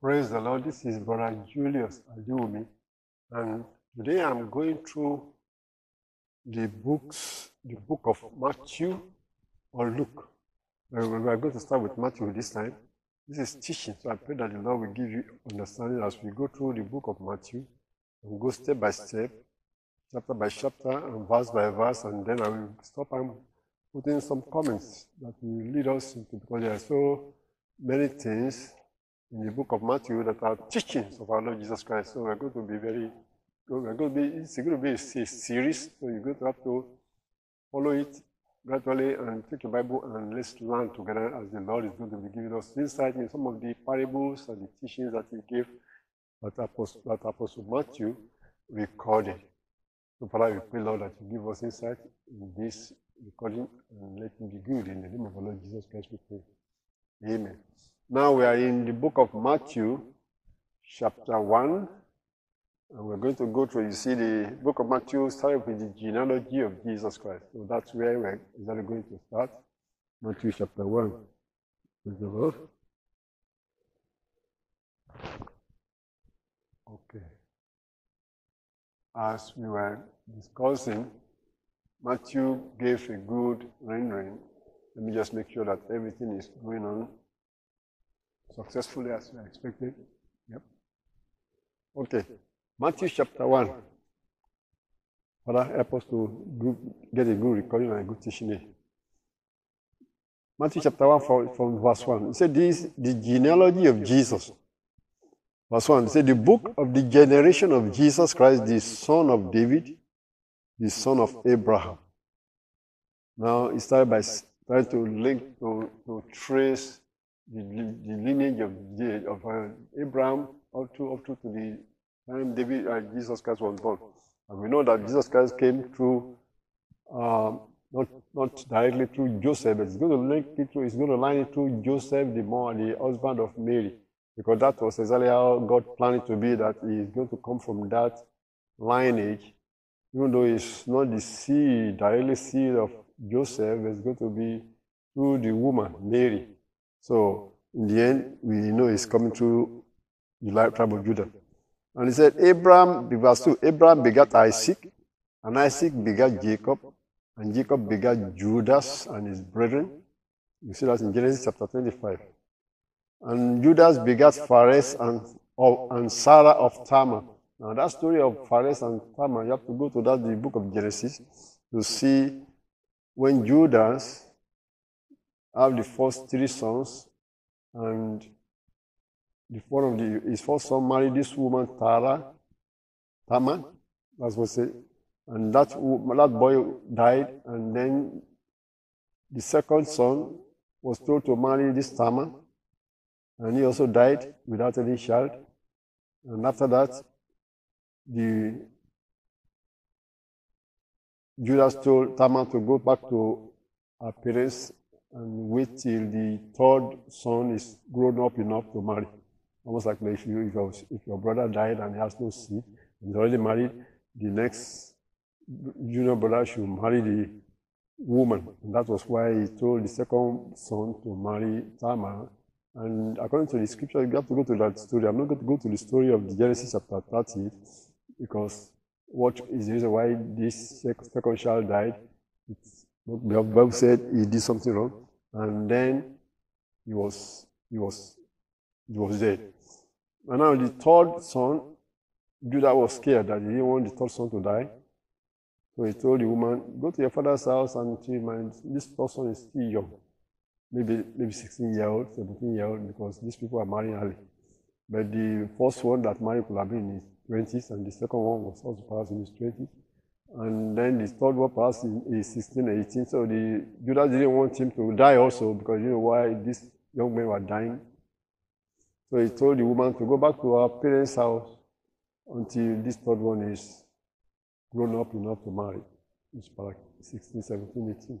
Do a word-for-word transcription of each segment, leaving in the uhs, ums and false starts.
Praise the Lord. This is Brother Julius Ajumi, and today I'm going through the books, the book of Matthew or Luke. We are going to start with Matthew this time. This is teaching, so I pray that the Lord will give you understanding as we go through the book of Matthew and go step by step, chapter by chapter, and verse by verse, and then I will stop and put in some comments that will lead us into, because there are so many things in the book of Matthew that are teachings of our Lord Jesus Christ. So we're going to be very, we're going to be, it's going to be a series, so you're going to have to follow it gradually and take your Bible and let's learn together as the Lord is going to be giving us insight in some of the parables and the teachings that he gave that Apostle, that Apostle Matthew recorded. So Father, we pray, Lord, that you give us insight in this recording and let it be good in the name of our Lord Jesus Christ, we pray. Amen. Now we are in the book of Matthew, chapter one, and we're going to go through. You see, the book of Matthew started with the genealogy of Jesus Christ. So that's where we're exactly going to start. Matthew chapter one. Praise the Lord. Okay. As we were discussing, Matthew gave a good rendering. Let me just make sure that everything is going on successfully as we expected. Yep. Okay. Matthew chapter one. Father, help us to get a good recording and a good teaching here. Matthew chapter one from, from verse one. It said, this the genealogy of Jesus. Verse one. It said, the book of the generation of Jesus Christ, the son of David, the son of Abraham. Now it started by trying to link, to, to trace The, the lineage of, the, of uh, Abraham up to, up to the time David, uh, Jesus Christ was born. And we know that Jesus Christ came through, uh, not, not directly through Joseph, but it's going to link it through, it's going to line it through Joseph, the, more, the husband of Mary, because that was exactly how God planned it to be, that he is going to come from that lineage, even though it's not the seed, directly seed of Joseph, it's going to be through the woman, Mary. So, in the end, we know it's coming through the tribe of Judah. And he said, Abraham, verse two, Abraham begat Isaac, and Isaac begat Jacob, and Jacob begat Judas and his brethren. You see that in Genesis chapter twenty-five. And Judas begat Pharez and, and Sarah of Tamar. Now, that story of Pharez and Tamar, you have to go to that, the book of Genesis, to see when Judas have the first three sons, and the one of the, his first son married this woman, Tara, Tamar, that's what it said, and that, that boy died, and then the second son was told to marry this Tamar, and he also died without any child, and after that, the Judas told Tamar to go back to her parents and wait till the third son is grown up enough to marry. Almost like if, you, if, your, if your brother died and he has no seed, and he's already married, the next junior brother should marry the woman. And that was why he told the second son to marry Tamar. And according to the scripture, you have to go to that story. I'm not going to go to the story of the Genesis chapter thirty, because what is the reason why this second child died? It's, the Bible said he did something wrong. And then he was, he was, he was dead. And now the third son, Judah was scared that he didn't want the third son to die. So he told the woman, go to your father's house and she reminds, this third son is still young. Maybe, maybe sixteen year old, seventeen year old, because these people are marrying early. But the first one that married could have been in his twenties, and the second one was also perhaps in his twenties. And then the third one passed in sixteen, eighteen, so the Judas didn't want him to die also, because you know why these young men were dying. So he told the woman to go back to her parents' house until this third one is grown up enough to marry. It's about sixteen, seventeen, eighteen.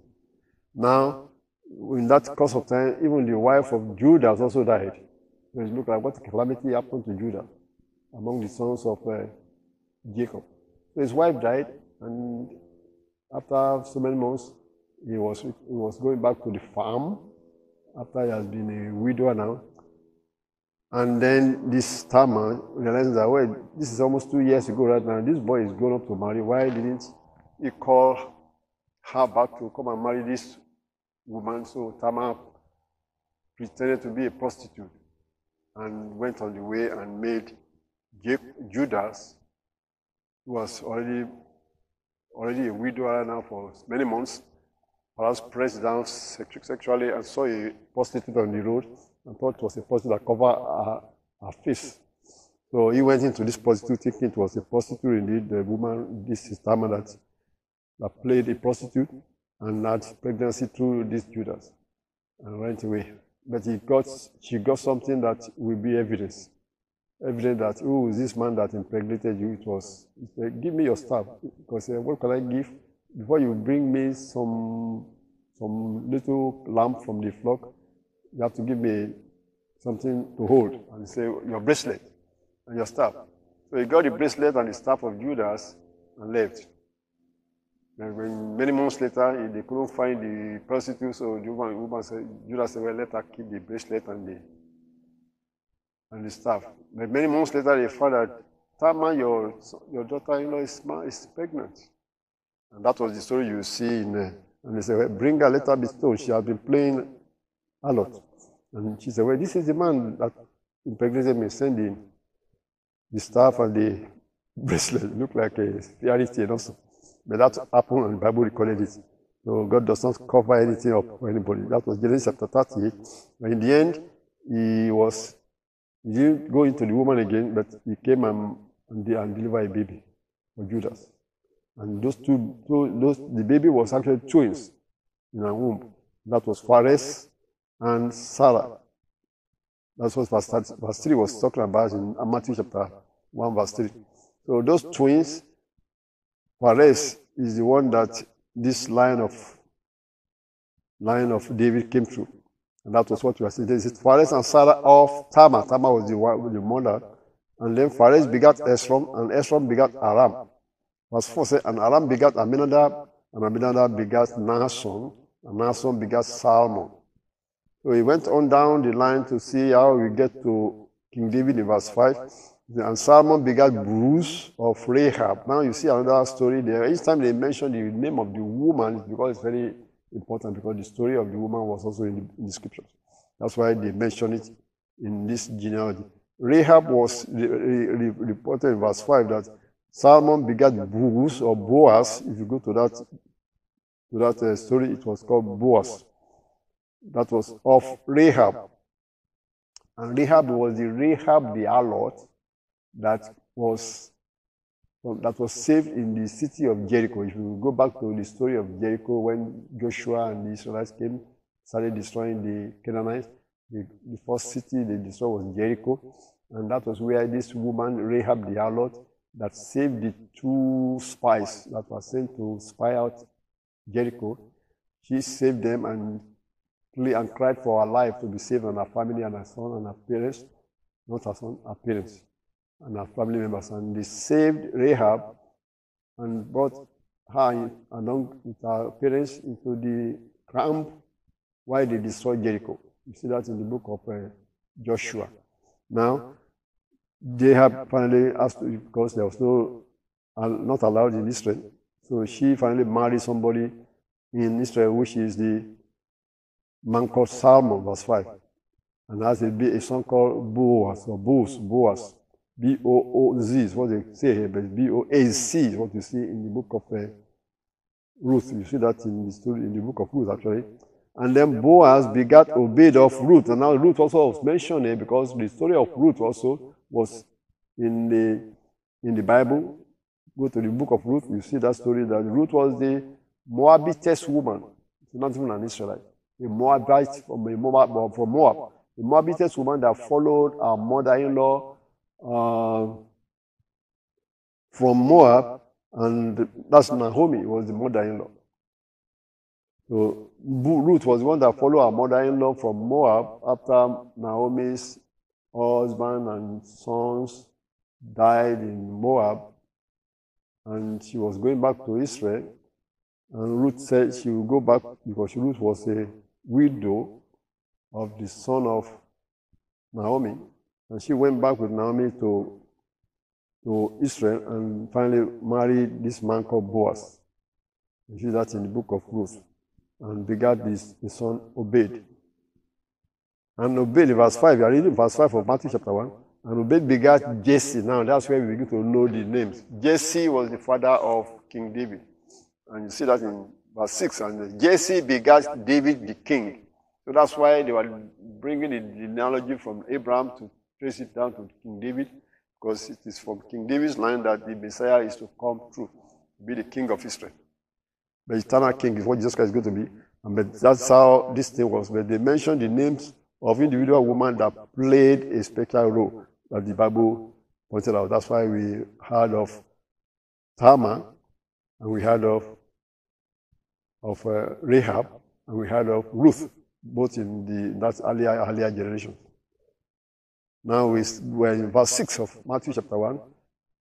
Now, in that course of time, even the wife of Judas also died. So it looked like what calamity happened to Judah among the sons of uh, Jacob. So his wife died, and after so many months, he was, he was going back to the farm after he has been a widower now. And then this Tamar realizes that, well, this is almost two years ago right now. This boy is grown up to marry. Why didn't he call her back to come and marry this woman? So Tamar pretended to be a prostitute and went on the way and made Judas, who was already already a widower now for many months, perhaps pressed down sexually and saw a prostitute on the road and thought it was a prostitute that covered her, her face. So he went into this prostitute thinking it was a prostitute. Indeed, the woman, this is Tamar that, that played a prostitute and had pregnancy through this Judas and went away. But he got, she got something that will be evidence. Evidence that, oh, this man that impregnated you, it was, he said, give me your staff. Because uh, what can I give? Before you bring me some some little lamb from the flock, you have to give me something to hold. And he said, your bracelet and your staff. So he got the bracelet and the staff of Judas and left. And when many months later, they couldn't find the prostitute, so the woman, the woman said, Judas said, well, let her keep the bracelet and the, and the staff. But many months later, they found out, Tamar, your, your daughter-in-law is, is pregnant. And that was the story you see in, uh, and they said, well, bring her, let her be stoned. She has been playing a lot. And she said, well, this is the man that impregnated me, sending the staff and the bracelet. It looked like a fairy tale also. But that happened and the Bible recorded it. So God does not cover anything up for anybody. That was Genesis chapter thirty-eight. But in the end, he was, he didn't go into the woman again, but he came and, and, and delivered a baby for Judas. And those two, two those, the baby was actually twins in her womb. That was Pharez and Sarah. That's what verse three was talking about in Matthew chapter one, verse three. So those twins, Pharez is the one that this line of line of David came through. And that was what we are saying. This is Pharez and Sarah of Tamar. Tamar was the one, the mother. And then Pharez begat Esrom, and Esrom begat Aram. Verse four says, and Aram begat Aminadab, and Aminadab begat Nahshon, and Nahshon begat Salmon. So he went on down the line to see how we get to King David in verse five. And Salmon begat Boaz of Rahab. Now you see another story there. Each time they mention the name of the woman, because it's very important, because the story of the woman was also in the, in the scriptures. That's why they mention it in this genealogy. Rahab was re, re, reported in verse five that Salmon begat Boaz, or Boaz. If you go to that to that uh, story, it was called Boaz. That was of Rahab. And Rahab was the Rahab the harlot that was that was saved in the city of Jericho. If you go back to the story of Jericho, when Joshua and the Israelites came, started destroying the Canaanites, the, the first city they destroyed was Jericho. And that was where this woman, Rahab the harlot, that saved the two spies that were sent to spy out Jericho. She saved them and, and cried for her life to be saved, and her family and her son and her parents, not her son, her parents and her family members. And they saved Rahab and brought her in, along with her parents into the camp while they destroyed Jericho. You see that in the book of uh, Joshua. Now, they have finally asked, because there was no, not allowed in Israel. So she finally married somebody in Israel, which is the man called Salmon, verse five. And has a, a son called Boaz, or Boaz, Boaz. B O O Z is what they say here, but B O A Z is what you see in the book of uh, Ruth. You see that in the story, in the book of Ruth, actually. And then Boaz begat Obed of Ruth. And now Ruth also was mentioned here, because the story of Ruth also was in the in the Bible. Go to the book of Ruth, you see that story that Ruth was the Moabitess woman. She's not even an Israelite. A Moabite from, a Moab, from Moab. A Moabitess woman that followed her mother-in-law, uh, from Moab, and that's Naomi was the mother-in-law. So Ruth was the one that followed her mother-in-law from Moab after Naomi's husband and sons died in Moab, and she was going back to Israel. And Ruth said she would go back because Ruth was a widow of the son of Naomi, and she went back with Naomi to, to Israel and finally married this man called Boaz. You see that in the book of Ruth, and begat this, his son Obed. And Obed, verse five, you are reading verse five of Matthew chapter one, and Obed begat Jesse. Now that's where we begin to know the names. Jesse was the father of King David. And you see that in verse six, and Jesse begat David the king. So that's why they were bringing the genealogy from Abraham to trace it down to King David, because it is from King David's line that the Messiah is to come through, be the king of Israel. The eternal king is what Jesus Christ is going to be. And but that's how this thing was. But they mentioned the names of individual women that played a special role that the Bible pointed out. That's why we heard of Tamar, and we heard of, of uh, Rahab, and we heard of Ruth, both in the that's earlier, earlier generation. Now we, we're in verse six of Matthew chapter one,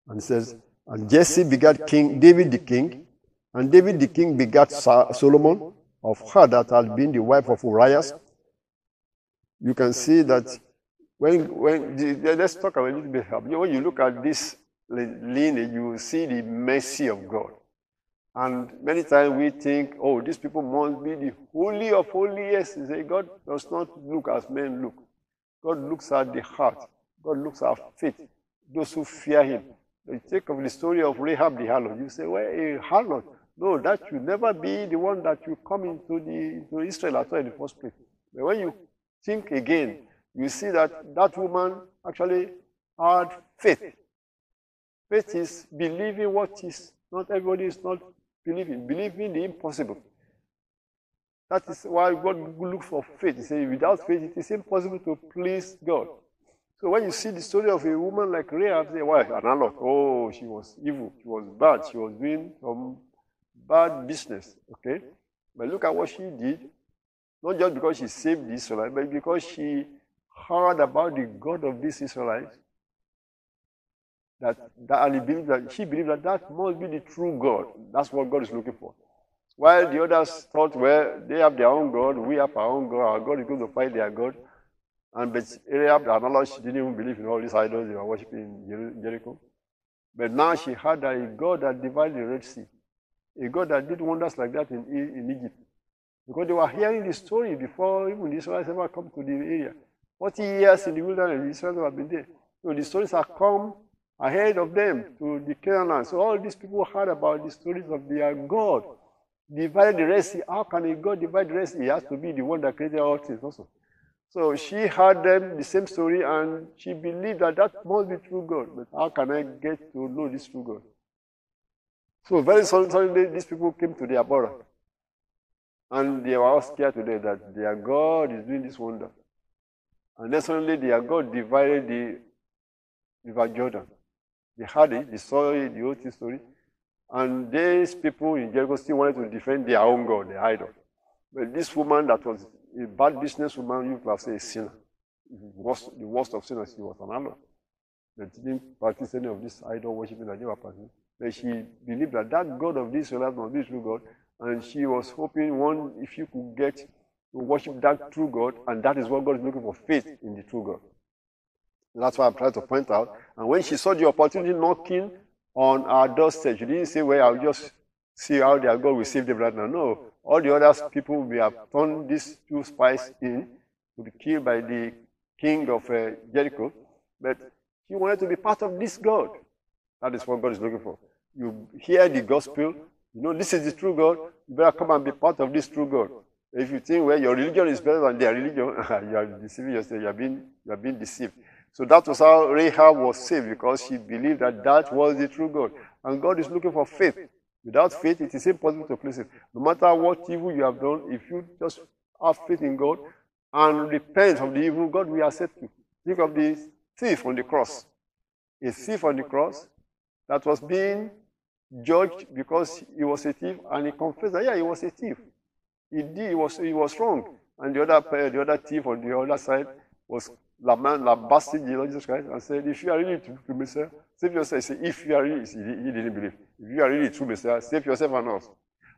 and it says, and Jesse begat King David the king, and David the king begat Solomon of her that had been the wife of Urias. You can see that when, when the, let's talk about a little bit. When you look at this lineage, you will see the mercy of God. And many times we think, oh, these people must be the holy of holiest. God does not look as men look. God looks at the heart. God looks at faith, those who fear him. You take of the story of Rahab the harlot. You say, well, a harlot. No, that should never be the one that you come into, the, into Israel at all in the first place. But when you think again, you see that that woman actually had faith. Faith is believing what is not everybody is not believing, believing the impossible. That is why God looks for faith. He says, without faith, it is impossible to please God. So when you see the story of a woman like Rahab, say, why? An harlot. Oh, she was evil. She was bad. She was doing some bad business. Okay? But look at what she did. Not just because she saved the Israelites, but because she heard about the God of these Israelites. That, that, and he believed that, she believed that that must be the true God. That's what God is looking for. While the others thought, well, they have their own God, we have our own God, our God is going to fight their God. And but Rahab, the harlot, she didn't even believe in all these idols they were worshipping in Jericho. But now she had a God that divided the Red Sea, a God that did wonders like that in, in Egypt. Because they were hearing the story before even the Israelites ever come to the area. Forty years in the wilderness, the Israelites have been there. So the stories have come ahead of them to the Canaan. So all these people heard about the stories of their God. Divide the Red Sea. How can a God divide the Red Sea? He has to be the one that created all things also. So she heard them the same story, and she believed that that must be true God. But how can I get to know this true God? So very suddenly these people came to their border, and they were all scared today that their God is doing this wonder. And then suddenly their God divided the River Jordan. They heard it, they saw it, the old story. And these people in Jericho still wanted to defend their own God, their idol. But this woman that was a bad business woman, you could have said a sinner. Worst, the worst of sinners, she was an harlot. They didn't practice any of this idol worshiping that they were practicing. But she believed that that God of this Israelites must be true God. And she was hoping, one, if you could get to worship that true God, and that is what God is looking for, faith in the true God. And that's why I'm trying to point out. And when she saw the opportunity knocking on our doorstep, she didn't say, well, I'll just see how their God will save them right now. No. All the other people, we have turned these two spies in to be killed by the king of uh, Jericho. But he wanted to be part of this God. That is what God is looking for. You hear the gospel, you know this is the true God, you better come and be part of this true God. If you think, well, your religion is better than their religion, you are deceiving yourself, you are being, you are being deceived. So that was how Rahab was saved, because she believed that that was the true God. And God is looking for faith. Without faith, it is impossible to please him. No matter what evil you have done, if you just have faith in God and repent of the evil, God will accept you. Think of the thief on the cross. A thief on the cross that was being judged because he was a thief, and he confessed that, yeah, he was a thief. He did, he was, he was wrong. And the other, the other thief on the other side was lambasting the Lord Jesus Christ and said, if you are really the true Messiah, save yourself. He said, if you are really, he didn't believe. If you are really the true Messiah, save yourself and us.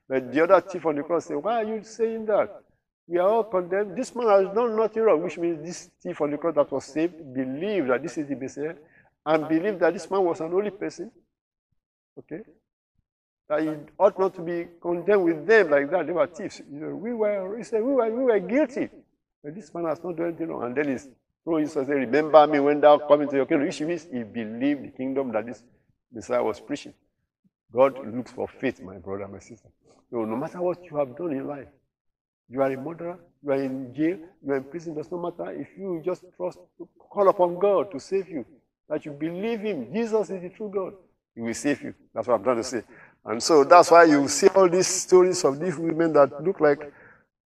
But the other thief on the cross said, why are you saying that? We are all condemned. This man has done nothing wrong, which means this thief on the cross that was saved believed that this is the Messiah and believed that this man was an holy person. Okay? That he ought not to be condemned with them like that. They were thieves. You know, we were, he said, we were, we were guilty. But this man has not done anything wrong. And then he's throwing Jesus and saying, remember me when thou come into your kingdom. Which means he believed the kingdom that this Messiah was preaching. God looks for faith, my brother, my sister. So no matter what you have done in life, you are a murderer, you are in jail, you are in prison, it does not matter. If you just trust, call upon God to save you, that you believe Him, Jesus is the true God, He will save you. That's what I'm trying to say. And so that's why you see all these stories of these women that look like,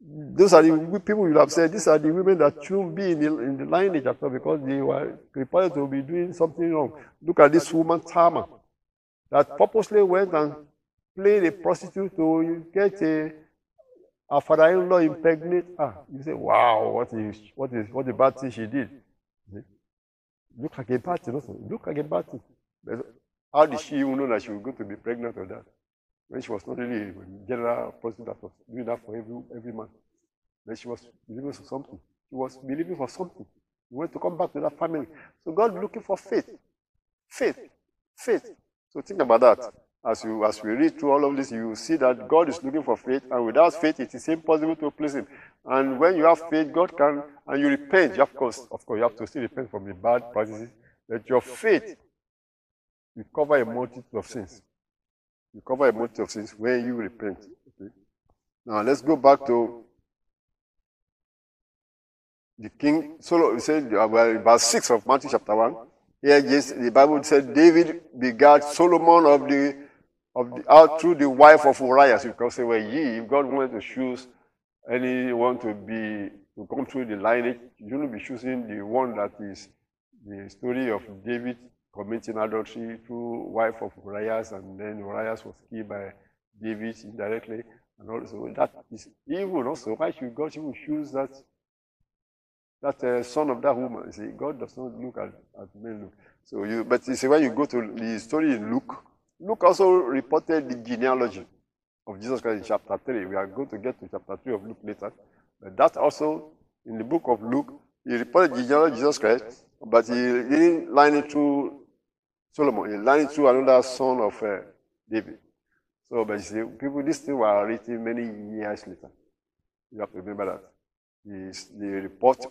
those are the people you have said, these are the women that shouldn't be in the, in the lineage after, because they were reported to be doing something wrong. Look at this woman, Tamar, that purposely went and played a prostitute to get a Her father-in-law impregnate her. You say, wow, what is what is what a bad thing she did. Look like a bad thing, look like a bad thing. But how did she even know that she was going to be pregnant or that? When she was not really a general person that was doing that for every every man. But she was believing for something. She was believing for something. She wanted to come back to that family. So God looking for faith. Faith. Faith. So think about that. As, you, as we read through all of this, you see that God is looking for faith, and without faith, it is impossible to please Him. And when you have faith, God can, and you repent, you have, of course, of course, you have to still repent from the bad practices, that your faith will cover a multitude of sins. You cover a multitude of sins when you repent. Okay? Now, let's go back to the king. So, we said, well, verse six of Matthew chapter one. Here, the Bible said, David begat Solomon of the Of the, out through the wife of Urias, because they were ye. If God wanted to choose anyone to be to come through the lineage, you will be choosing the one that is the story of David committing adultery through wife of Urias, and then Urias was killed by David indirectly, and also that is evil. Also, why should God even choose that that uh, son of that woman? You see, God does not look at, at men look. So you, but you see, when you go to the story in Luke. Luke also reported the genealogy of Jesus Christ in chapter three. We are going to get to chapter three of Luke later. But that also, in the book of Luke, he reported the genealogy of Jesus Christ, but he didn't line it through Solomon. He lined it through another son of uh, David. So, but you see, people, these things were written many years later. You have to remember that. The, the report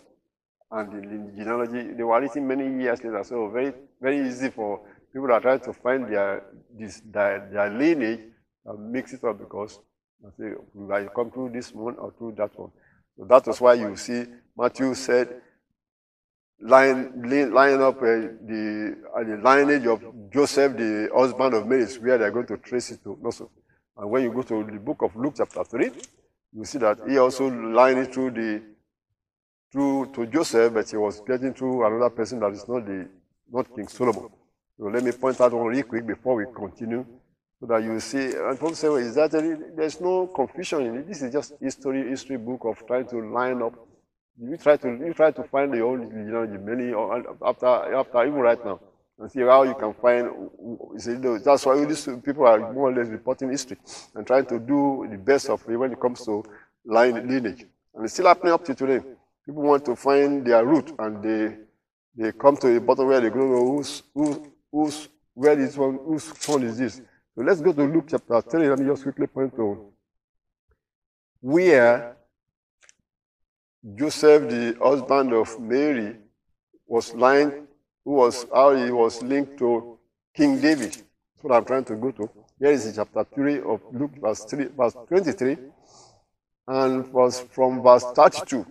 and the, the genealogy, they were written many years later. So, very, very easy for people are trying to find their, this, their, their lineage and mix it up, because they say, come through this one or through that one. So that was why you see Matthew said, line, line up uh, the, uh, the lineage of Joseph, the husband of Mary, is where they're going to trace it to also. And when you go to the book of Luke chapter three, you see that he also lined it through the, through to Joseph, but he was getting through another person that is not the, not King Solomon. So let me point out one real quick before we continue, so that you see. And people say, well, is that any, there's no confusion in it. This is just history, history book of trying to line up. You try to you try to find the old, you know, many after after even right now, and see how you can find. You see, that's why these people are more or less reporting history and trying to do the best of it when it comes to line lineage. And it's still happening up to today. People want to find their root, and they they come to the bottom where they don't know who's who. Who's, where is one, whose son is this? So let's go to Luke chapter three. Let me just quickly point to where Joseph, the husband of Mary, was lying, who was how he was linked to King David. That's what I'm trying to go to. Here is chapter three of Luke, verse three, verse twenty-three, and was from verse thirty-two.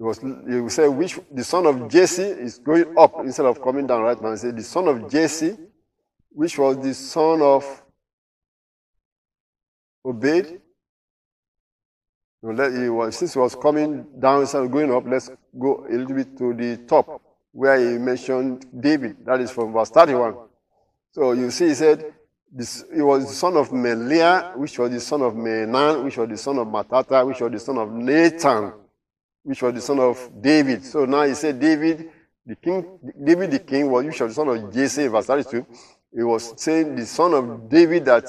It was, he would say, which the son of Jesse is going up instead of coming down right now. He said, the son of Jesse, which was the son of Obed. So let, he was, since he was coming down instead of going up, let's go a little bit to the top where he mentioned David. That is from verse thirty-one. So you see, he said, this, he was the son of Meliah, which was the son of Menan, which was the son of Matata, which was the son of Nathan, which was the son of David. So now he said David, the king, David the king was, which was the son of Jesse, verse thirty-two. He was saying the son of David that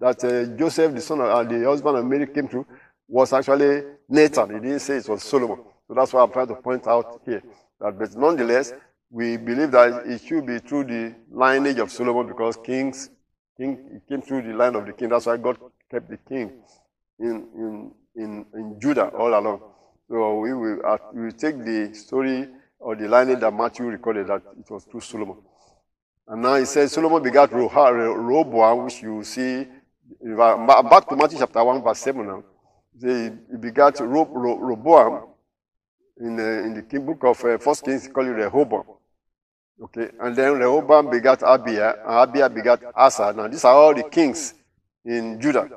that uh, Joseph, the son of uh, the husband of Mary, came through, was actually Nathan. He didn't say it was Solomon. So that's why I'm trying to point out here. That, but nonetheless, we believe that it should be through the lineage of Solomon, because kings, king, it came through the line of the king. That's why God kept the king in in in, in Judah all along. So we will uh, we will take the story or the lineage that Matthew recorded, that it was through Solomon. And now he says Solomon begat Rehoboam, which you see back to Matthew chapter one verse seven. Now he begat Rehoboam. In the, in the king book of uh, First Kings, he called it Rehoboam. Okay, and then Rehoboam begat Abiah, and Abiah begat Asa. Now these are all the kings in Judah.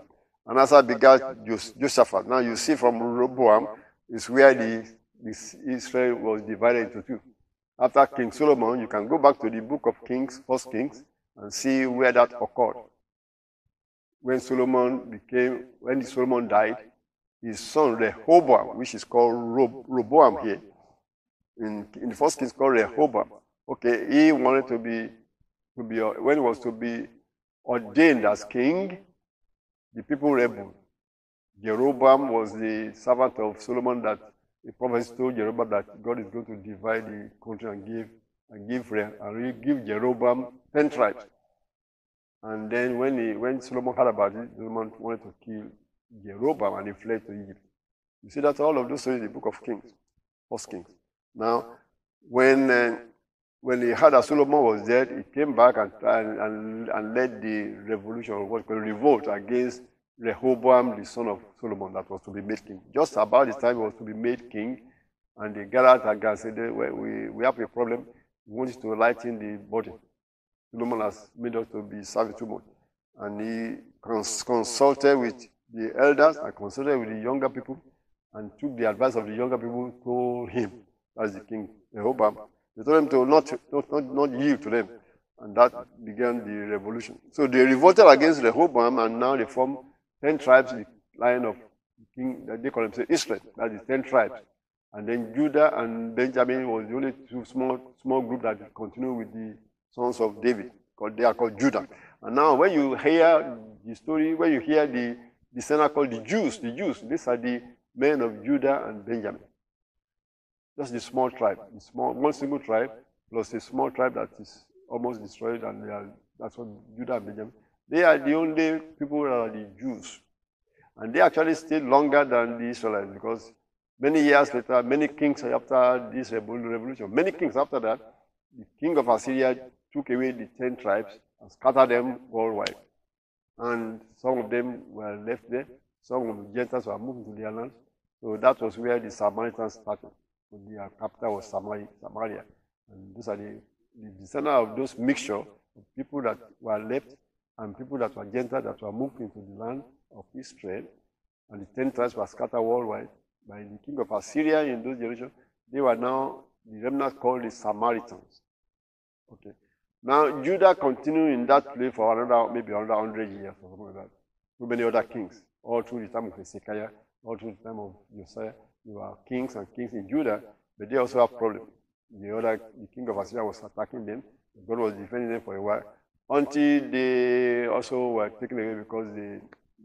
And Asa begat Jos Josaphat. Now you see from Rehoboam is where the, the Israel was divided into two. After King Solomon, you can go back to the book of Kings, First Kings, and see where that occurred. When Solomon became, when Solomon died, his son Rehoboam, which is called Rob, Roboam here, in, in the First Kings called Rehoboam. Okay, he wanted to be, to be, when he was to be ordained as king, the people rebelled. Jeroboam was the servant of Solomon that the prophet told Jeroboam that God is going to divide the country and give and give and give Jeroboam ten tribes. And then when he, when Solomon heard about it, Solomon wanted to kill Jeroboam, and he fled to Egypt. You see that all of those are in the book of Kings, First Kings. Now, when uh, when he heard that Solomon was dead, he came back and and, and led the revolution, or what's called revolt, against Rehoboam, the son of Solomon, that was to be made king. Just about the time he was to be made king, and they gathered again and said, well, we, we have a problem. We want you to lighten the body. Solomon has made us to be serving too much. And he cons consulted with the elders, and consulted with the younger people, and took the advice of the younger people, told him, as the king Rehoboam, they told him to not, not, not, not yield to them. And that began the revolution. So they revolted against Rehoboam, and now they formed ten tribes, the line of the king, they call themselves Israel, that is ten tribes. And then Judah and Benjamin was the only two small, small group that continued with the sons of David, because they are called Judah. And now when you hear the story, when you hear the The center called the Jews, the Jews, these are the men of Judah and Benjamin. That's the small tribe, the small, one single tribe, plus a small tribe that is almost destroyed, and they are, that's what Judah and Benjamin. They are the only people that are the Jews. And they actually stayed longer than the Israelites, because many years later, many kings after this revolution, many kings after that, the king of Assyria took away the ten tribes and scattered them worldwide. And some of them were left there. Some of the Gentiles were moved to their land. So that was where the Samaritans started. So their capital was Samaria. And these are the, the descendants of those mixture of people that were left and people that were Gentiles that were moved into the land of Israel. And the ten tribes were scattered worldwide by the king of Assyria in those generations. They were now the remnant called the Samaritans. Okay. Now, Judah continued in that place for another, maybe another hundred years or something like that. Too many other kings, all through the time of Hezekiah, all through the time of Josiah. There were kings and kings in Judah, but they also have problems. The other, the king of Assyria was attacking them. God was defending them for a while, until they also were taken away because they,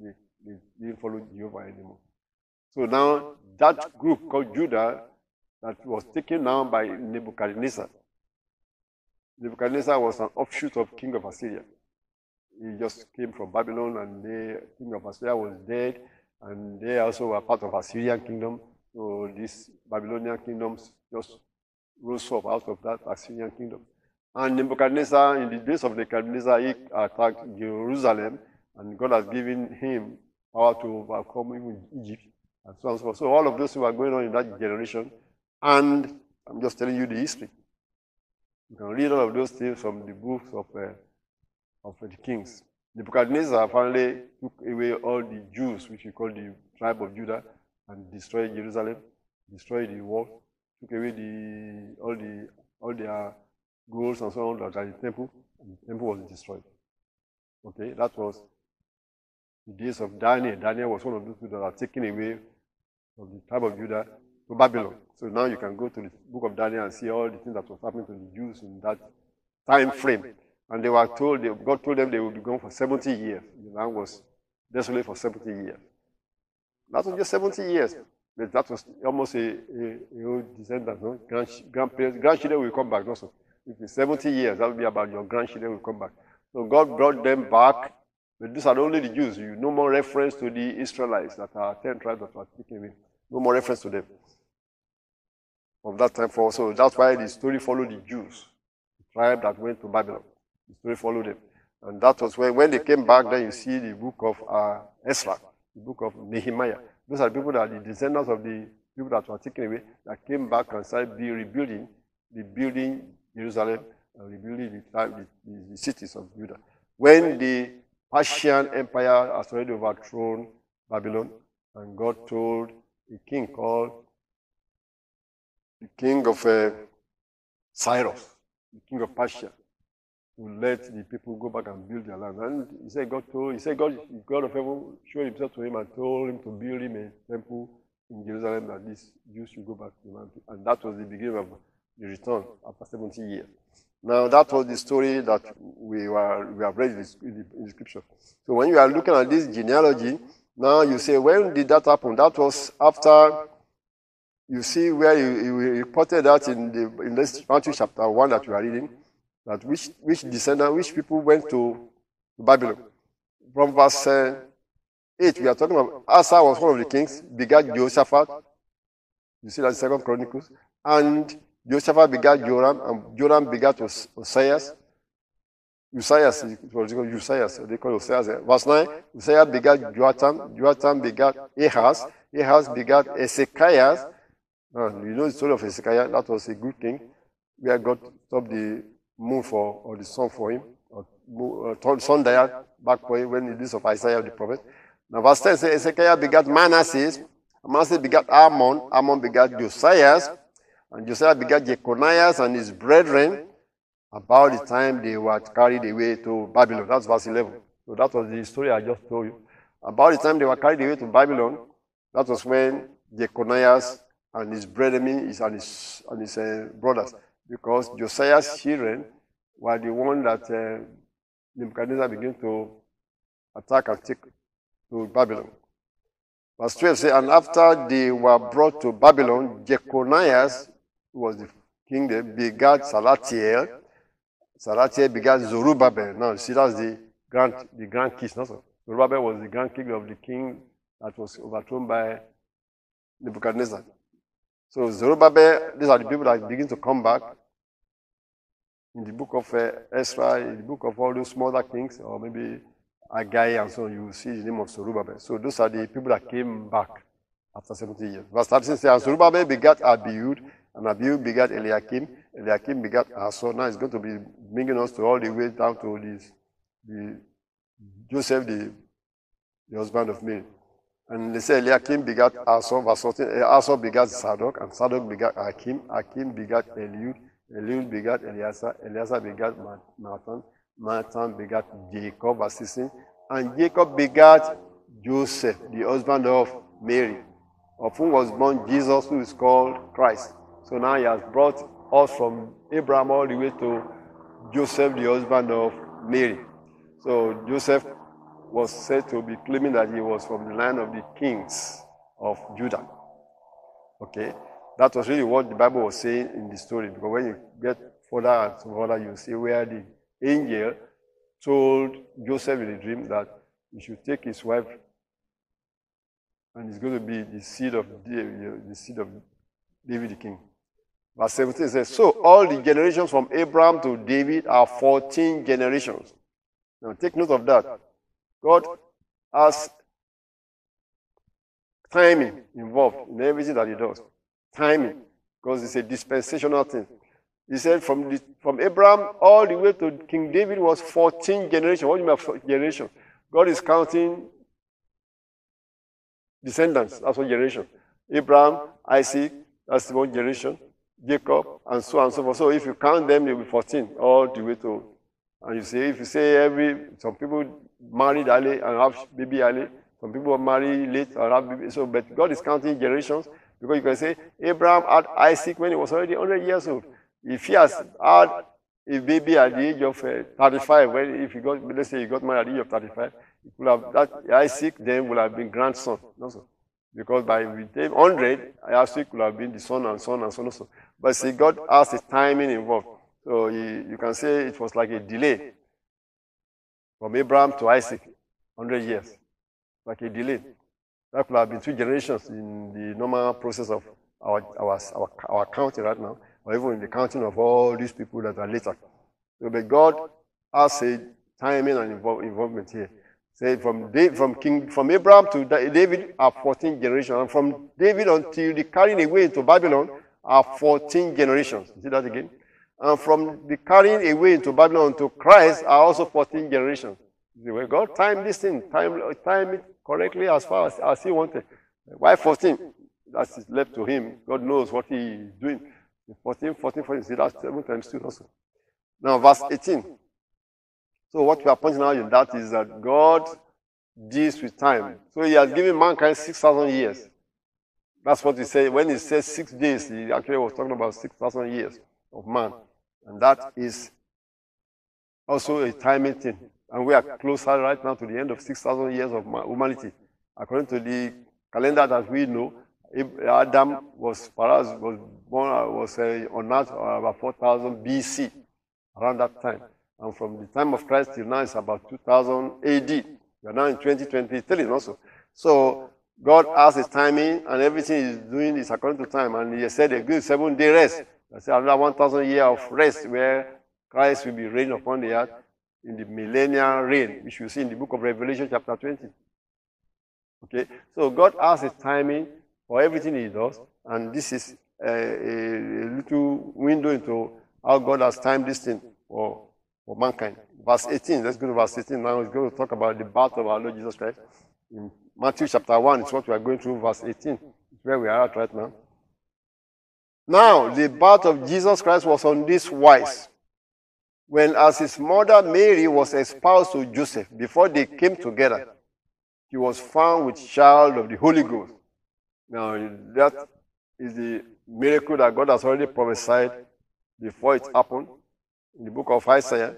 they, they didn't follow Jehovah anymore. So now, that group called Judah, that was taken down by Nebuchadnezzar. Nebuchadnezzar was an offshoot of king of Assyria. He just came from Babylon, and the king of Assyria was dead, and they also were part of Assyrian kingdom. So this Babylonian kingdom just rose up out of that Assyrian kingdom. And Nebuchadnezzar, in the days of Nebuchadnezzar, he attacked Jerusalem, and God has given him power to overcome even Egypt, and so on and so forth. So all of those who were going on in that generation, and I'm just telling you the history. You can read all of those things from the books of, uh, of the kings. Nebuchadnezzar finally took away all the Jews, which we call the tribe of Judah, and destroyed Jerusalem, destroyed the wall, took away the, all, the, all their goals and so on that are in the temple, and the temple was destroyed. Okay, that was the days of Daniel. Daniel was one of those people that are taken away from the tribe of Judah to Babylon. So now you can go to the book of Daniel and see all the things that was happening to the Jews in that time frame. And they were told, they, God told them they would be gone for seventy years. The land was desolate for seventy years. That was just seventy years. But that was almost a, a, a old descendant, no? Grand, grandparents, grandchildren will come back also. If it's seventy years, that will be about your grandchildren will come back. So God brought them back, but these are only the Jews. You no more reference to the Israelites that are ten tribes that were taken away. No more reference to them. From that time forward, so that's why the story followed the Jews, the tribe that went to Babylon. The story followed them. And that was when, when they came back, then you see the book of uh, Ezra, the book of Nehemiah. Those are people that are the descendants of the people that were taken away, that came back and started rebuilding, rebuilding Jerusalem, and rebuilding the, the, the, the cities of Judah. When the Persian Empire has already overthrown Babylon, and God told a king called the king of uh, Cyrus, the king of Persia, to let the people go back and build their land. And he said, God told, he said, God, God of heaven showed himself to him and told him to build him a temple in Jerusalem that these Jews should go back to the land. And that was the beginning of the return after seventy years. Now, that was the story that we were we have read in the, in the scripture. So when you are looking at this genealogy, now you say, when did that happen? That was after, you see where you, you reported that in the in this Matthew chapter one that we are reading, that which, which descendant, which people went to Babylon. From verse uh, eight, we are talking about Asa was one of the kings, begat Josaphat. You see that in Second Chronicles. And Josaphat begat Joram, and Joram begat Uzziah. Uzziah, it was called Uzziah, so they call Uzziah. Verse nine, Uzziah begat Jotham, Jotham begat Ahaz, Ahaz begat Hezekiah. Uh, you know the story of Hezekiah, that was a good king, where God stopped the moon for, or the sun for him, or uh, sun dial back for him when it is of Isaiah the prophet. Now verse ten says, Hezekiah begat Manasseh, Manasseh begat Ammon, Ammon begat Josiah, and Josiah begat Jeconias and his brethren about the time they were carried away to Babylon. That's verse eleven. So that was the story I just told you. About the time they were carried away to Babylon, that was when Jeconias and his brethren and his, and his uh, brothers, because Josiah's children were the one that uh, Nebuchadnezzar began to attack and take to Babylon. Verse twelve says, and after they were brought to Babylon, Jeconias, who was the king there, begat Salatiel. Salatiel begat Zerubbabel. Now, you see, that's the grand, the grand king. No? Zerubbabel was the grand king of the king that was overthrown by Nebuchadnezzar. So Zerubbabel, these are the people that begin to come back in the book of uh, Ezra, in the book of all those smaller kings, or maybe Agai and so on, you will see the name of Zerubbabel. So those are the people that came back after seventy years. Verse thirteen says, Zerubbabel begat Abiud, and Abiud begat Eliakim, Eliakim begat Asa. Now it's going to be bringing us to all the way down to this, the Joseph, the, the husband of Mary. And they say Eliakim begat Asa, verse fourteen, Asa begat Sadok, and Sadok begat Akim, Akim begat Eliud, Eliud begat Eleazar, Eleazar begat Matan, Matan begat Jacob, verse sixteen, and Jacob begat Joseph, the husband of Mary, of whom was born Jesus, who is called Christ. So now he has brought us from Abraham all the way to Joseph, the husband of Mary. So Joseph was said to be claiming that he was from the line of the kings of Judah. Okay, that was really what the Bible was saying in the story. Because when you get further and further, you see where the angel told Joseph in a dream that he should take his wife, and it's going to be the seed of David, the seed of David the king. Verse seventeen says, "So all the generations from Abraham to David are fourteen generations." Now take note of that. God has timing involved in everything that he does. Timing, because it's a dispensational thing. He said from, the, from Abraham all the way to King David was fourteen generations. What do you mean by generation? God is counting descendants, that's one generation. Abraham, Isaac, that's one generation. Jacob, and so on and so forth. So if you count them, you'll be fourteen all the way to. And you see, if you say every, some people married early and have baby early, some people marry late and have baby. So, but God is counting generations, because you can say Abraham had Isaac when he was already one hundred years old. If he has had a baby at the age of uh, thirty-five, well, if he got, let's say he got married at the age of thirty-five, he could have that Isaac then would have been grandson also. Because by one hundred, Isaac could have been the son and son and son also. But see, God has a timing involved. So he, you can say it was like a delay from Abraham to Isaac, one hundred years, like a delay. That could have been two generations in the normal process of our, our, our, our counting right now, or even in the counting of all these people that are later. So, but God has a timing and involve, involvement here. Say from David, from King, from Abraham to David are fourteen generations, and from David until the carrying away into Babylon are fourteen generations. You see that again? And from the carrying away into Babylon to Christ are also fourteen generations. Well, God timed this thing, time, time it correctly as far as, as He wanted. Why fourteen? That's left to Him. God knows what He is doing. fourteen, fourteen, fourteen. See, that's seven times two also. Now, verse eighteen. So what we are pointing out in that is that God deals with time. So He has given mankind six thousand years. That's what He said. When He said six days, He actually was talking about six thousand years of man. And that is also a timing thing. And we are closer right now to the end of six thousand years of humanity. According to the calendar that we know, Adam was, Pharez was born, was uh, on earth about four thousand B C, around that time. And from the time of Christ till now, it's about two thousand A D. We are now in twenty twenty-three also. So God has His timing, and everything He's doing is according to time. And He said a good seven-day rest. That's another one thousand years of rest where Christ will be reigning upon the earth in the millennial reign, which you see in the book of Revelation chapter twenty. Okay? So God has His timing for everything He does. And this is a, a little window into how God has timed this thing for for mankind. Verse eighteen, let's go to verse eighteen now. We're going to talk about the birth of our Lord Jesus Christ. In Matthew chapter one, it's what we are going through, verse eighteen, it's where we are at right now. Now, the birth of Jesus Christ was on this wise. When as His mother Mary was espoused to Joseph, before they came together, she was found with child of the Holy Ghost. Now, that is the miracle that God has already prophesied before it happened. In the book of Isaiah,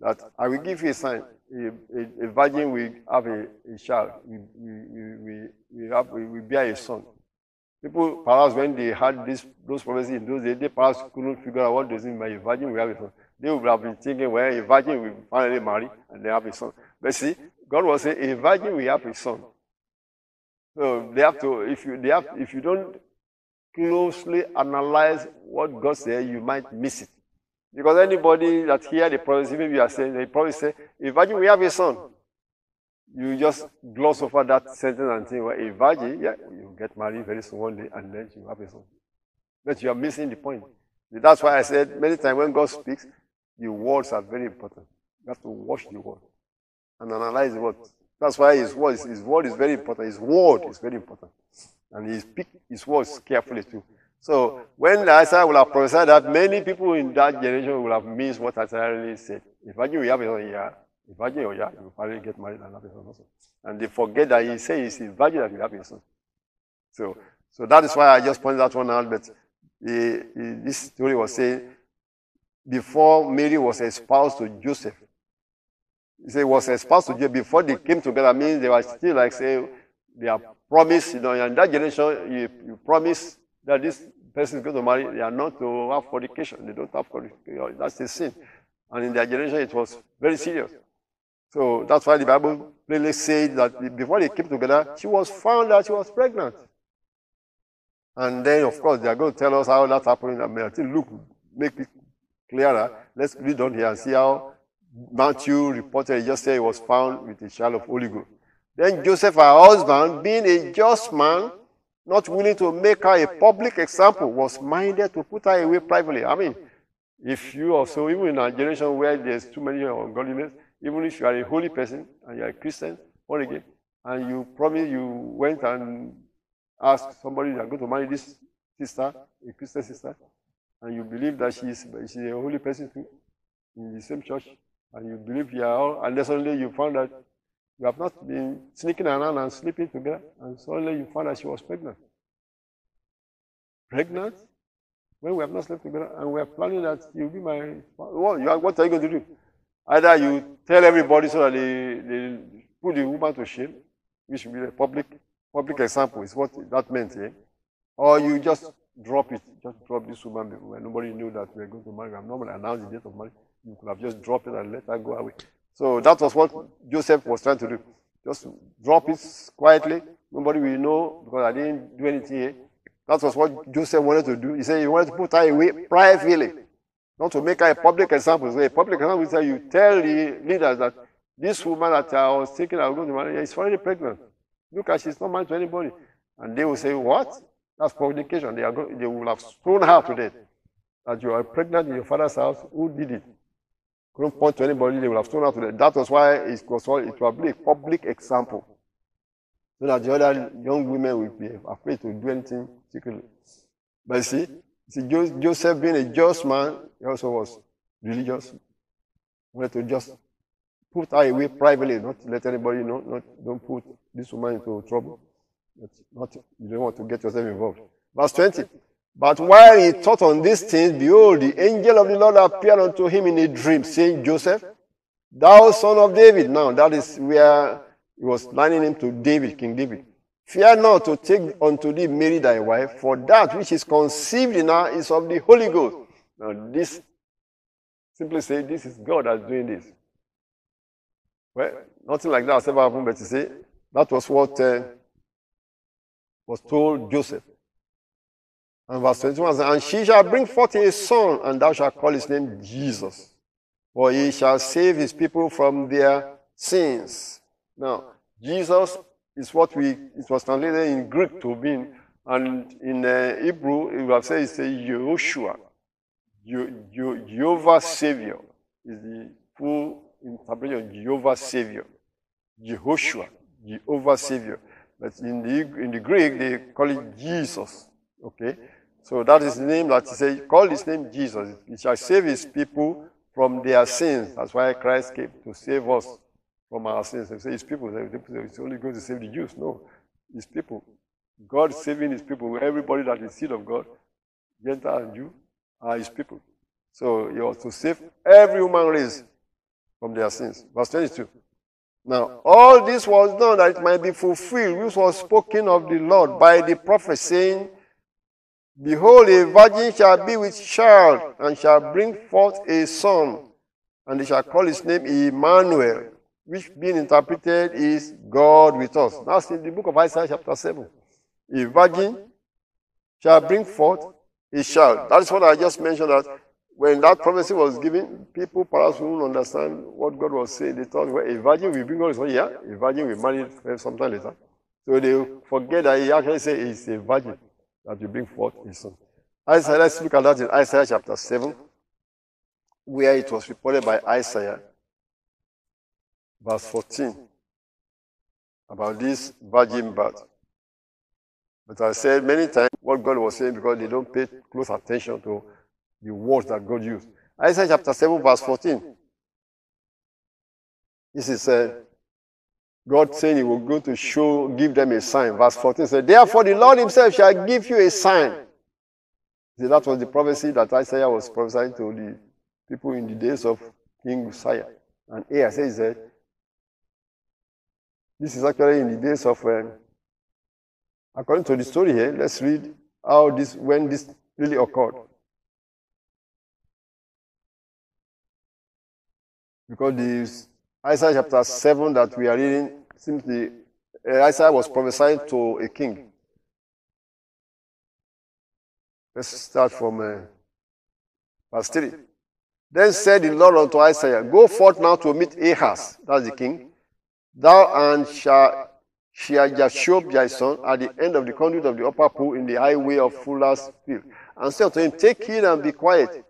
that I will give you a sign, a, a, a virgin will have a, a child, we, we, we, we, have, we, we bear a son. People, perhaps when they had this, those prophecies in those days, they perhaps couldn't figure out what does it mean by a virgin will have a son. They would have been thinking, well, a virgin will finally marry and they have a son. But see, God was saying, a virgin will have a son. So they have to, if you, they have, if you don't closely analyze what God said, you might miss it. Because anybody that hears the prophecy, even you are saying, they probably say, a virgin will have a son. You just gloss over that sentence and think, well, a virgin, yeah, you get married very soon one day and then you have a son. But you are missing the point. That's why I said many times when God speaks, the words are very important. You have to watch the word and analyze the word. That's why His word, His word is very important. His word is very important. And He speaks His words carefully too. So, when Isaiah will have prophesied that, many people in that generation will have missed what Isaiah really said. If I do, you have a son, yeah. If I do, you yeah, will finally get married and have a son also. And they forget that He said it's a virgin that will have a son. So, so that is why I just pointed that one out. But the, the, this story was saying, before Mary was espoused to Joseph, he said, was espoused to Joseph, before they came together, means they were still like, say, they are promised, you know, in that generation, you, you promise that this person is going to marry, they are not to have fornication. They don't have fornication. That's a sin. And in their generation, it was very serious. So that's why the Bible plainly says that before they came together, she was found that she was pregnant. And then, of course, they are going to tell us how that happened. I mean, I think Luke makes it clearer. Let's read on here and see how Matthew reported. He just said he was found with a child of Holy Ghost. Then Joseph, her husband, being a just man, not willing to make her a public example, was minded to put her away privately. I mean, if you also, even in a generation where there's too many ungodliness, even if you are a holy person and you are a Christian, born again, and you promise you went and asked somebody, you are going to marry this sister, a Christian sister, and you believe that she is, she is a holy person too, in the same church, and you believe you are all, and then suddenly you found that you have not been sneaking around and sleeping together, and suddenly you found that she was pregnant. Pregnant? When we have not slept together, and we are planning that you'll be my... Well, you are, what are you going to do? Either you tell everybody so that they, they put the woman to shame, which will be a public, public example, is what that meant, eh? Or you just drop it, just drop this woman before nobody knew that we are going to marry. I'm normally announced the date of marriage. You could have just dropped it and let her go away. So that was what Joseph was trying to do. Just drop it quietly. Nobody will know because I didn't do anything. Eh? That was what Joseph wanted to do. He said he wanted to put her away privately, not to make her a public example. So a public example is that you tell the leaders that this woman that I was thinking I was going to marry is already pregnant. Look, she's not married to anybody. And they will say, what? That's fornication. They, are going, they will have thrown her to death. That you are pregnant in your father's house, who did it? Couldn't point to anybody, they will have thrown her to death. That was why it was a public example. So that the other young women will be afraid to do anything secretly. But you see, see, Joseph being a just man, he also was religious. He wanted to just put her away privately, not let anybody know, not, don't put this woman into trouble. That's not, you don't want to get yourself involved. Verse twenty. But while he thought on these things, behold, the angel of the Lord appeared unto him in a dream, saying, Joseph, thou son of David. Now, that is where he was lining him to David, King David. Fear not to take unto thee Mary thy wife, for that which is conceived in her is of the Holy Ghost. Now, this, simply say, this is God that's doing this. Well, nothing like that has ever happened, but you see, that was what uh, was told Joseph. And verse twenty-one, and she shall bring forth a son, and thou shalt call his name Jesus, for he shall save his people from their sins. Now, Jesus is what we, it was translated in Greek to mean, and in uh, Hebrew, it would say it's a Yehoshua, Jehovah Savior, is the full interpretation of Jehovah Savior, Yehoshua, Jehovah Savior. But in the, in the Greek, they call it Jesus, okay? So that is the name that he said, call his name Jesus. He shall save his people from their sins. That's why Christ came to save us from our sins. They say his people. It's only going to save the Jews. No, his people. God saving his people. Everybody that is seed of God, Gentile and Jew, are his people. So he was to save every human race from their sins. Verse twenty-two. Now, all this was done that it might be fulfilled, which was spoken of the Lord by the prophet, saying, behold, a virgin shall be with child, and shall bring forth a son, and they shall call his name Emmanuel, which being interpreted is God with us. That's in the book of Isaiah chapter seven. A virgin shall bring forth a child. That's what I just mentioned, that when that prophecy was given, people perhaps wouldn't understand what God was saying. They thought, well, a virgin will bring God. Yeah, a virgin will marry sometime later. So they forget that he actually said it's a virgin that will bring forth a son. Isaiah, let's look at that in Isaiah chapter seven, where it was reported by Isaiah. Verse fourteen, about this virgin birth. But I said many times what God was saying because they don't pay close attention to the words that God used. Isaiah chapter seven, verse fourteen. This is uh, God saying he will go to show, give them a sign. Verse fourteen said, therefore the Lord himself shall give you a sign. See, that was the prophecy that Isaiah was prophesying to the people in the days of King Uzziah. And here says that this is actually in the days of, uh, according to the story here, let's read how this, when this really occurred. Because this Isaiah chapter seven that we are reading, seems the uh, Isaiah was prophesying to a king. Let's start from uh, verse three. Then said the Lord unto Isaiah, go forth now to meet Ahaz, that's the king, thou and shall Jashub thy son at the end of the conduit of the upper pool in the highway of Fuller's field. And said unto him, take heed and be quiet.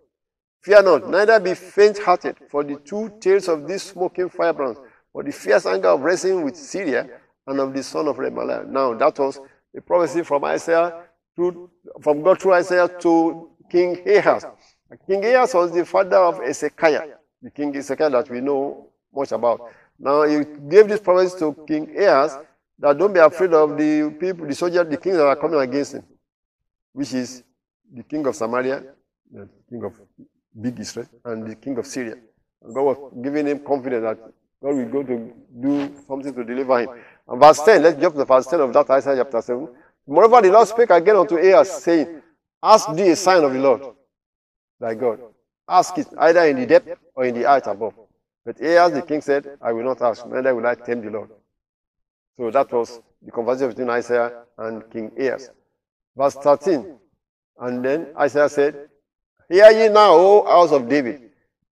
Fear not, neither be faint-hearted, for the two tails of this smoking firebrands, for the fierce anger of wrestling with Syria and of the son of Remaliah. Now that was a prophecy from Isaiah, to, from God through Isaiah to King Ahaz. King Ahaz was the father of Hezekiah, the king Hezekiah that we know much about. Now, he gave this promise to King Ahaz that don't be afraid of the people, the soldiers, the kings that are coming against him, which is the king of Samaria, the king of big Israel, and the king of Syria. And God was giving him confidence that God will go to do something to deliver him. And verse ten, let's jump to verse ten of that Isaiah chapter seven. Moreover, the Lord spake again unto Ahaz, saying, ask thee a sign of the Lord, thy God. Ask it either in the depth or in the height above. But Ahaz the king said, I will not ask, neither will I tempt the Lord. So that was the conversation between Isaiah and King Ahaz. Verse thirteen, and then Isaiah said, hear ye now, O house of David.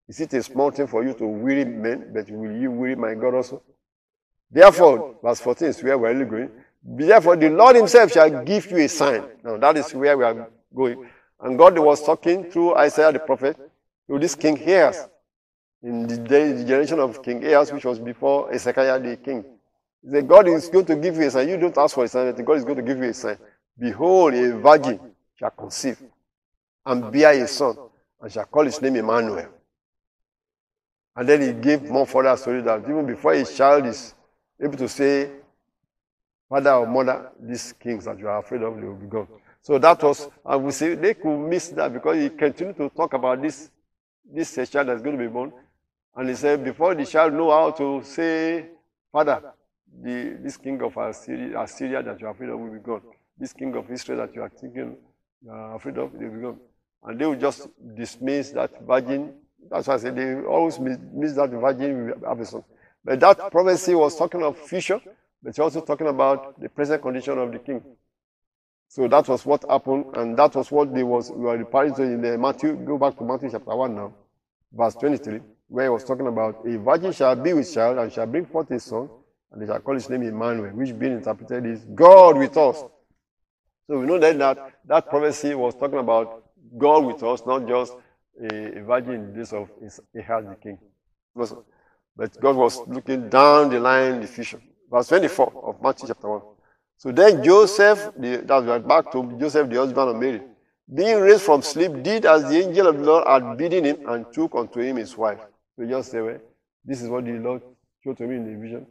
Is it a small thing for you to weary men, but will you weary my God also? Therefore, verse fourteen is where we are going. Therefore, the Lord himself shall give you a sign. Now, that is where we are going. And God was talking through Isaiah the prophet to this King Ahaz in the, day, the generation of King Ahaz, which was before Hezekiah the king. He said, God is going to give you a sign. You don't ask for a sign, but God is going to give you a sign. Behold, a virgin shall conceive and bear a son, and shall call his name Emmanuel. And then he gave more further story that even before a child is able to say, father or mother, these kings that you are afraid of, they will be gone. So that was, and we see they could miss that because he continued to talk about this, this child that's going to be born. And he said, before the child know how to say, father, the, this king of Assyria, Assyria that you are afraid of will be gone. This king of Israel that you are thinking you are afraid of, they will be gone. And they will just dismiss that virgin. That's why I said they always miss, miss that virgin with a son. But that prophecy was talking of future, but it's also talking about the present condition of the king. So that was what happened, and that was what they was we were referring to in the Matthew. Go back to Matthew chapter one now, verse twenty-three, where he was talking about a virgin shall be with child and shall bring forth a son, and they shall call his name Emmanuel, which being interpreted is God with us. So we know that that, that prophecy was talking about God with us, not just a, a virgin in the days of Ahaz the king. Was, but God was looking down the line in the future. Verse twenty-four of Matthew chapter one. So then Joseph, the, that was back to Joseph, the husband of Mary, being raised from sleep, did as the angel of the Lord had bidden him, and took unto him his wife. So just say, well, this is what the Lord showed to me in the vision.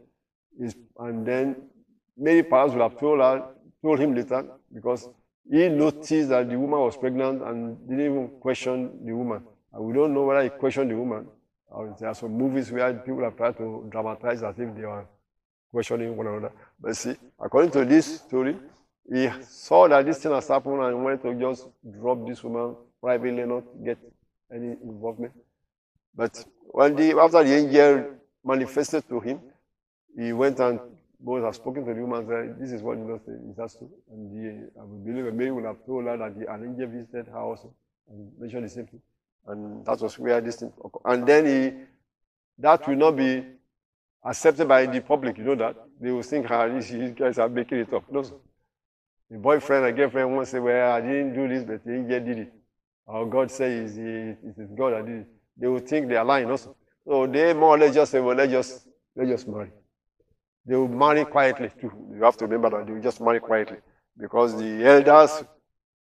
Is, and then Mary perhaps will have told, her, told him later, because he noticed that the woman was pregnant and didn't even question the woman. And we don't know whether he questioned the woman. There are some movies where people have tried to dramatize as if they are questioning one another. But see, according to this story, he saw that this thing has happened and went to just drop this woman privately, not get any involvement. But when the, after the angel manifested to him, he went and Boaz has spoken to the woman and said, this is what the Lord said, is that so? And the, I believe that Mary would have told her that the angel visited her also and mentioned the same thing. And that was where this thing occurred. And then he, that will not be accepted by the public, you know that. They will think, ah, these, these guys are making it up. No, the boyfriend and girlfriend won't say, well, I didn't do this, but the angel did it. Or God says, it is God that did it. They will think they are lying also. So they more or less just say, well, let's just, let's just marry. They will marry quietly too. You have to remember that they will just marry quietly. Because the elders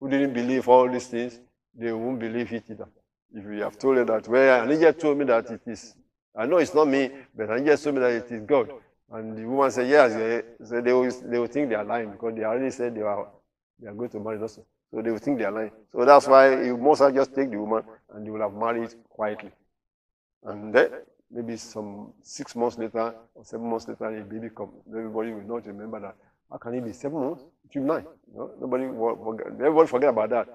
who didn't believe all these things, they won't believe it either. If you have told them that, well, an angel told me that it is, I know it's not me, but an angel told me that it is God. And the woman said, yes, they, so they, will, they will think they are lying because they already said they are, they are going to marry also. So they will think they are lying. So that's why you must have just take the woman and you will have married quietly. And then, maybe some six months later or seven months later, a baby comes. Everybody will not remember that. How can it be seven months? It will be nine. You know? Nobody will forget. Everybody forget about that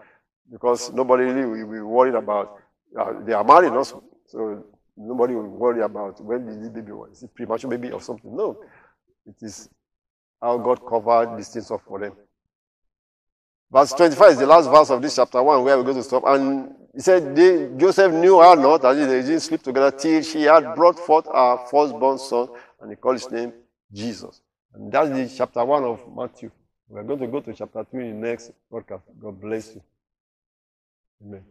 because nobody really will be worried about. Uh, they are married also, so nobody will worry about when did this baby was. Is it premature baby or something? No, it is how God covered these things up for them. Verse twenty-five is the last verse of this chapter one where we're going to stop. And he said, they, Joseph knew her not, that they didn't sleep together till she had brought forth her firstborn son, and he called his name Jesus. And that's the chapter one of Matthew. We're going to go to chapter two in the next podcast. God bless you. Amen.